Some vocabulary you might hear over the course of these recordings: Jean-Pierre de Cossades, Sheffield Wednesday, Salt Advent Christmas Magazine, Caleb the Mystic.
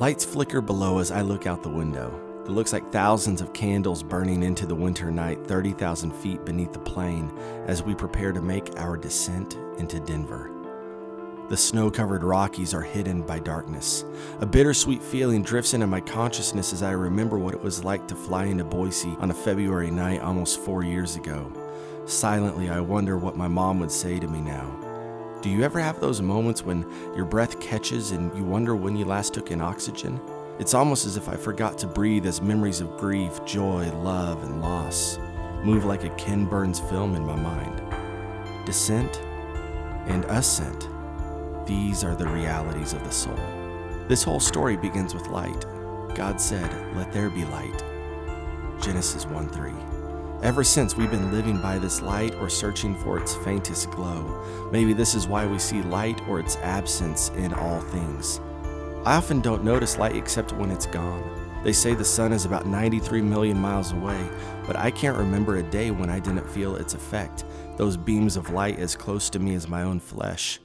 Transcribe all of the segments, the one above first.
Lights flicker below as I look out the window. It looks like thousands of candles burning into the winter night 30,000 feet beneath the plain as we prepare to make our descent into Denver. The snow-covered Rockies are hidden by darkness. A bittersweet feeling drifts into my consciousness as I remember what it was like to fly into Boise on a February night almost 4 years ago. Silently, I wonder what my mom would say to me now. Do you ever have those moments when your breath catches and you wonder when you last took in oxygen? It's almost as if I forgot to breathe as memories of grief, joy, love, and loss move like a Ken Burns film in my mind. Descent and ascent. These are the realities of the soul. This whole story begins with light. God said, "Let there be light." Genesis 1:3. Ever since, we've been living by this light or searching for its faintest glow. Maybe this is why we see light or its absence in all things. I often don't notice light except when it's gone. They say the sun is about 93 million miles away, but I can't remember a day when I didn't feel its effect, those beams of light as close to me as my own flesh.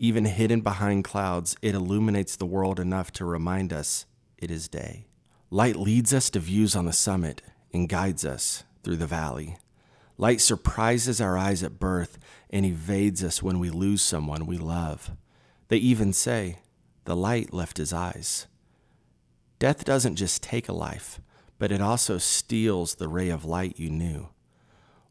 Even hidden behind clouds, it illuminates the world enough to remind us it is day. Light leads us to views on the summit and guides us through the valley. Light surprises our eyes at birth and evades us when we lose someone we love. They even say, "The light left his eyes." Death doesn't just take a life, but it also steals the ray of light you knew.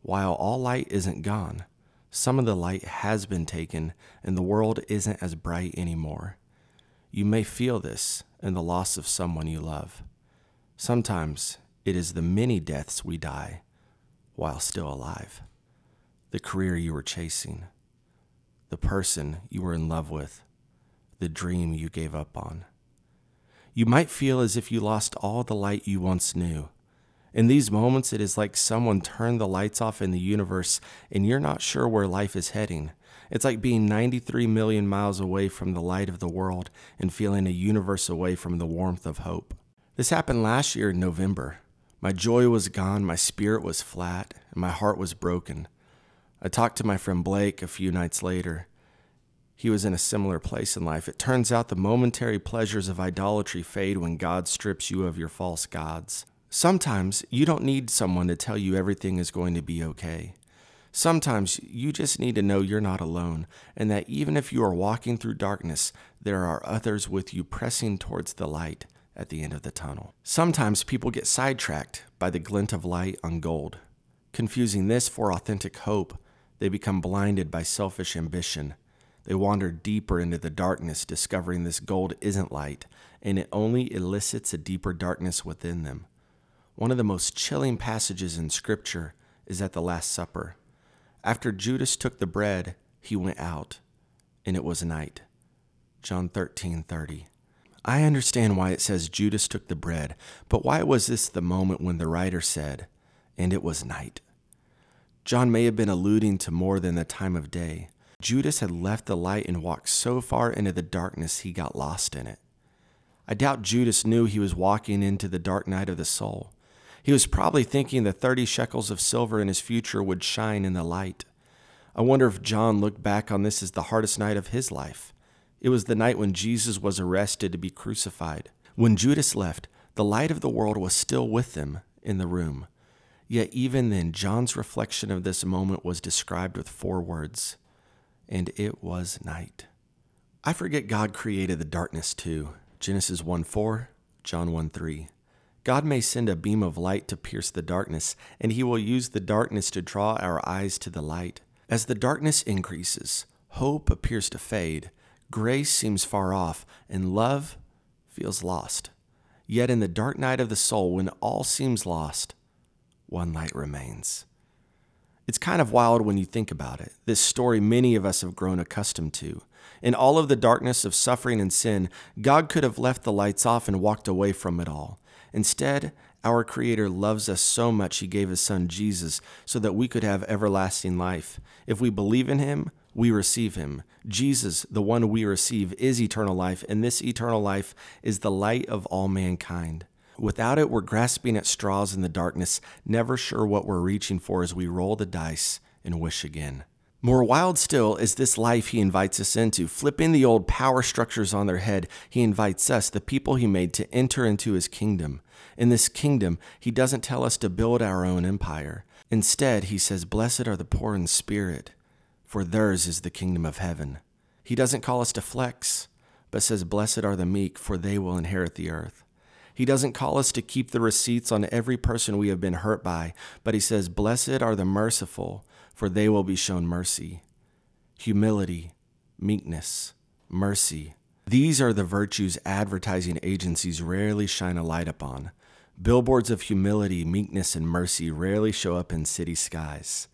While all light isn't gone, some of the light has been taken, and the world isn't as bright anymore. You may feel this in the loss of someone you love. Sometimes it is the many deaths we die while still alive. The career you were chasing, the person you were in love with, the dream you gave up on. You might feel as if you lost all the light you once knew. In these moments, it is like someone turned the lights off in the universe and you're not sure where life is heading. It's like being 93 million miles away from the light of the world and feeling a universe away from the warmth of hope. This happened last year in November. My joy was gone, my spirit was flat, and my heart was broken. I talked to my friend Blake a few nights later. He was in a similar place in life. It turns out the momentary pleasures of idolatry fade when God strips you of your false gods. Sometimes you don't need someone to tell you everything is going to be okay. Sometimes you just need to know you're not alone, and that even if you are walking through darkness, there are others with you pressing towards the light at the end of the tunnel. Sometimes people get sidetracked by the glint of light on gold. Confusing this for authentic hope, they become blinded by selfish ambition. They wander deeper into the darkness, discovering this gold isn't light, and it only elicits a deeper darkness within them. One of the most chilling passages in Scripture is at the Last Supper. After Judas took the bread, he went out, and it was night. John 13:30. I understand why it says Judas took the bread, but why was this the moment when the writer said, "And it was night"? John may have been alluding to more than the time of day. Judas had left the light and walked so far into the darkness he got lost in it. I doubt Judas knew he was walking into the dark night of the soul. He was probably thinking the 30 shekels of silver in his future would shine in the light. I wonder if John looked back on this as the hardest night of his life. It was the night when Jesus was arrested to be crucified. When Judas left, the light of the world was still with them in the room. Yet even then, John's reflection of this moment was described with 4 words, "And it was night." I forget God created the darkness too. Genesis 1:4, John 1:3. God may send a beam of light to pierce the darkness, and he will use the darkness to draw our eyes to the light. As the darkness increases, hope appears to fade, grace seems far off, and love feels lost. Yet in the dark night of the soul, when all seems lost, one light remains. It's kind of wild when you think about it, this story many of us have grown accustomed to. In all of the darkness of suffering and sin, God could have left the lights off and walked away from it all. Instead, our Creator loves us so much he gave his Son Jesus so that we could have everlasting life. If we believe in him, we receive him. Jesus, the one we receive, is eternal life, and this eternal life is the light of all mankind. Without it, we're grasping at straws in the darkness, never sure what we're reaching for as we roll the dice and wish again. More wild still is this life he invites us into. Flipping the old power structures on their head, he invites us, the people he made, to enter into his kingdom. In this kingdom, he doesn't tell us to build our own empire. Instead, he says, "Blessed are the poor in spirit, for theirs is the kingdom of heaven." He doesn't call us to flex, but says, "Blessed are the meek, for they will inherit the earth." He doesn't call us to keep the receipts on every person we have been hurt by, but he says, "Blessed are the merciful, for they will be shown mercy." Humility, meekness, mercy. These are the virtues advertising agencies rarely shine a light upon. Billboards of humility, meekness, and mercy rarely show up in city skies.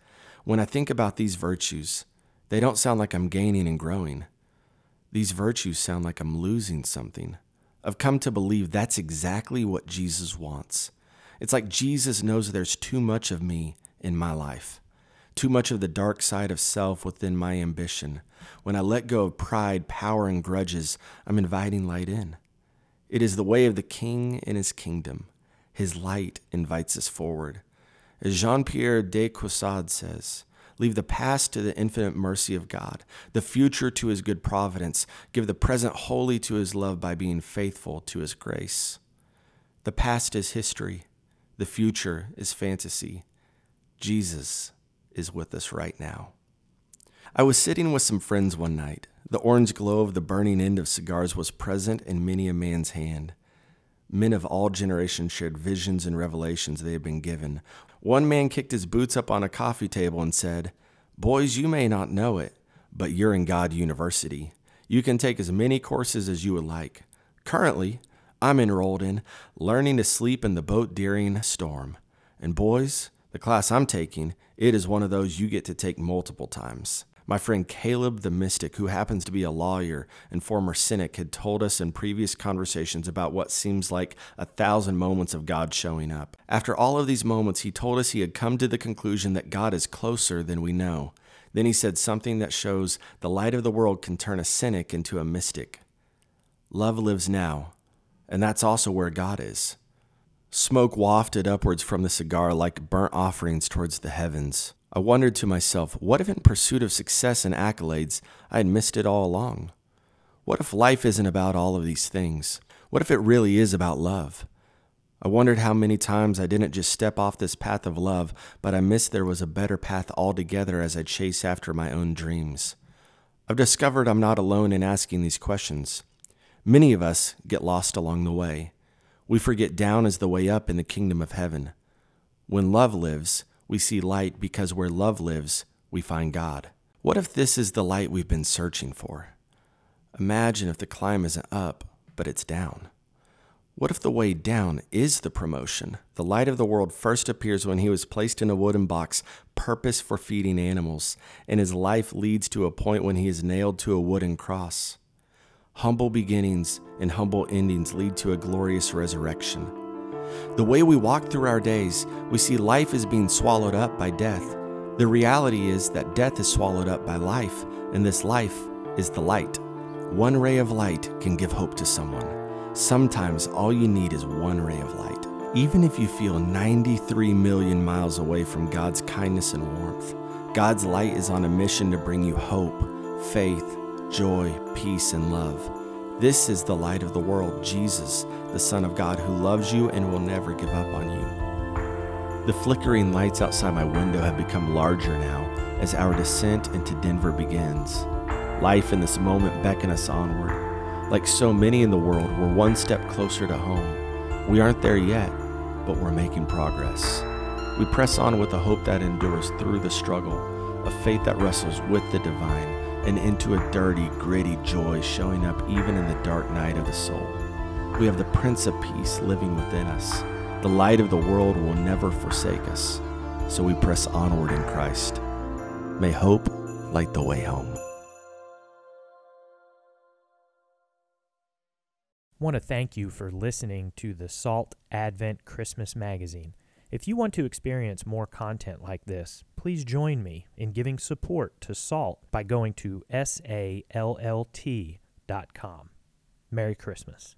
When I think about these virtues, they don't sound like I'm gaining and growing. These virtues sound like I'm losing something. I've come to believe that's exactly what Jesus wants. It's like Jesus knows there's too much of me in my life, too much of the dark side of self within my ambition. When I let go of pride, power, and grudges, I'm inviting light in. It is the way of the King in his kingdom. His light invites us forward. As Jean-Pierre de Cossades says, "Leave the past to the infinite mercy of God, the future to his good providence. Give the present wholly to his love by being faithful to his grace." The past is history. The future is fantasy. Jesus is with us right now. I was sitting with some friends one night. The orange glow of the burning end of cigars was present in many a man's hand. Men of all generations shared visions and revelations they had been given. One man kicked his boots up on a coffee table and said, "Boys, you may not know it, but you're in God University. You can take as many courses as you would like. Currently, I'm enrolled in Learning to Sleep in the Boat During a Storm. And boys, the class I'm taking, it is one of those you get to take multiple times." My friend Caleb the Mystic, who happens to be a lawyer and former cynic, had told us in previous conversations about what seems like 1,000 moments of God showing up. After all of these moments, he told us he had come to the conclusion that God is closer than we know. Then he said something that shows the light of the world can turn a cynic into a mystic. "Love lives now, and that's also where God is." Smoke wafted upwards from the cigar like burnt offerings towards the heavens. I wondered to myself, what if in pursuit of success and accolades, I had missed it all along? What if life isn't about all of these things? What if it really is about love? I wondered how many times I didn't just step off this path of love, but I missed there was a better path altogether as I chase after my own dreams. I've discovered I'm not alone in asking these questions. Many of us get lost along the way. We forget down is the way up in the kingdom of heaven. When love lives, we see light, because where love lives, we find God. What if this is the light we've been searching for? Imagine if the climb isn't up, but it's down. What if the way down is the promotion? The light of the world first appears when he was placed in a wooden box, purpose for feeding animals, and his life leads to a point when he is nailed to a wooden cross. Humble beginnings and humble endings lead to a glorious resurrection. The way we walk through our days, we see life is being swallowed up by death. The reality is that death is swallowed up by life, and this life is the light. One ray of light can give hope to someone. Sometimes all you need is one ray of light. Even if you feel 93 million miles away from God's kindness and warmth, God's light is on a mission to bring you hope, faith, joy, peace, and love. This is the light of the world, Jesus, the Son of God, who loves you and will never give up on you. The flickering lights outside my window have become larger now as our descent into Denver begins. Life in this moment beckons us onward. Like so many in the world, we're one step closer to home. We aren't there yet, but we're making progress. We press on with a hope that endures through the struggle, a faith that wrestles with the divine, and into a dirty, gritty joy showing up even in the dark night of the soul. We have the Prince of Peace living within us. The light of the world will never forsake us, so we press onward in Christ. May hope light the way home. I want to thank you for listening to the Salt Advent Christmas Magazine. If you want to experience more content like this, please join me in giving support to SALT by going to SALLT.com. Merry Christmas.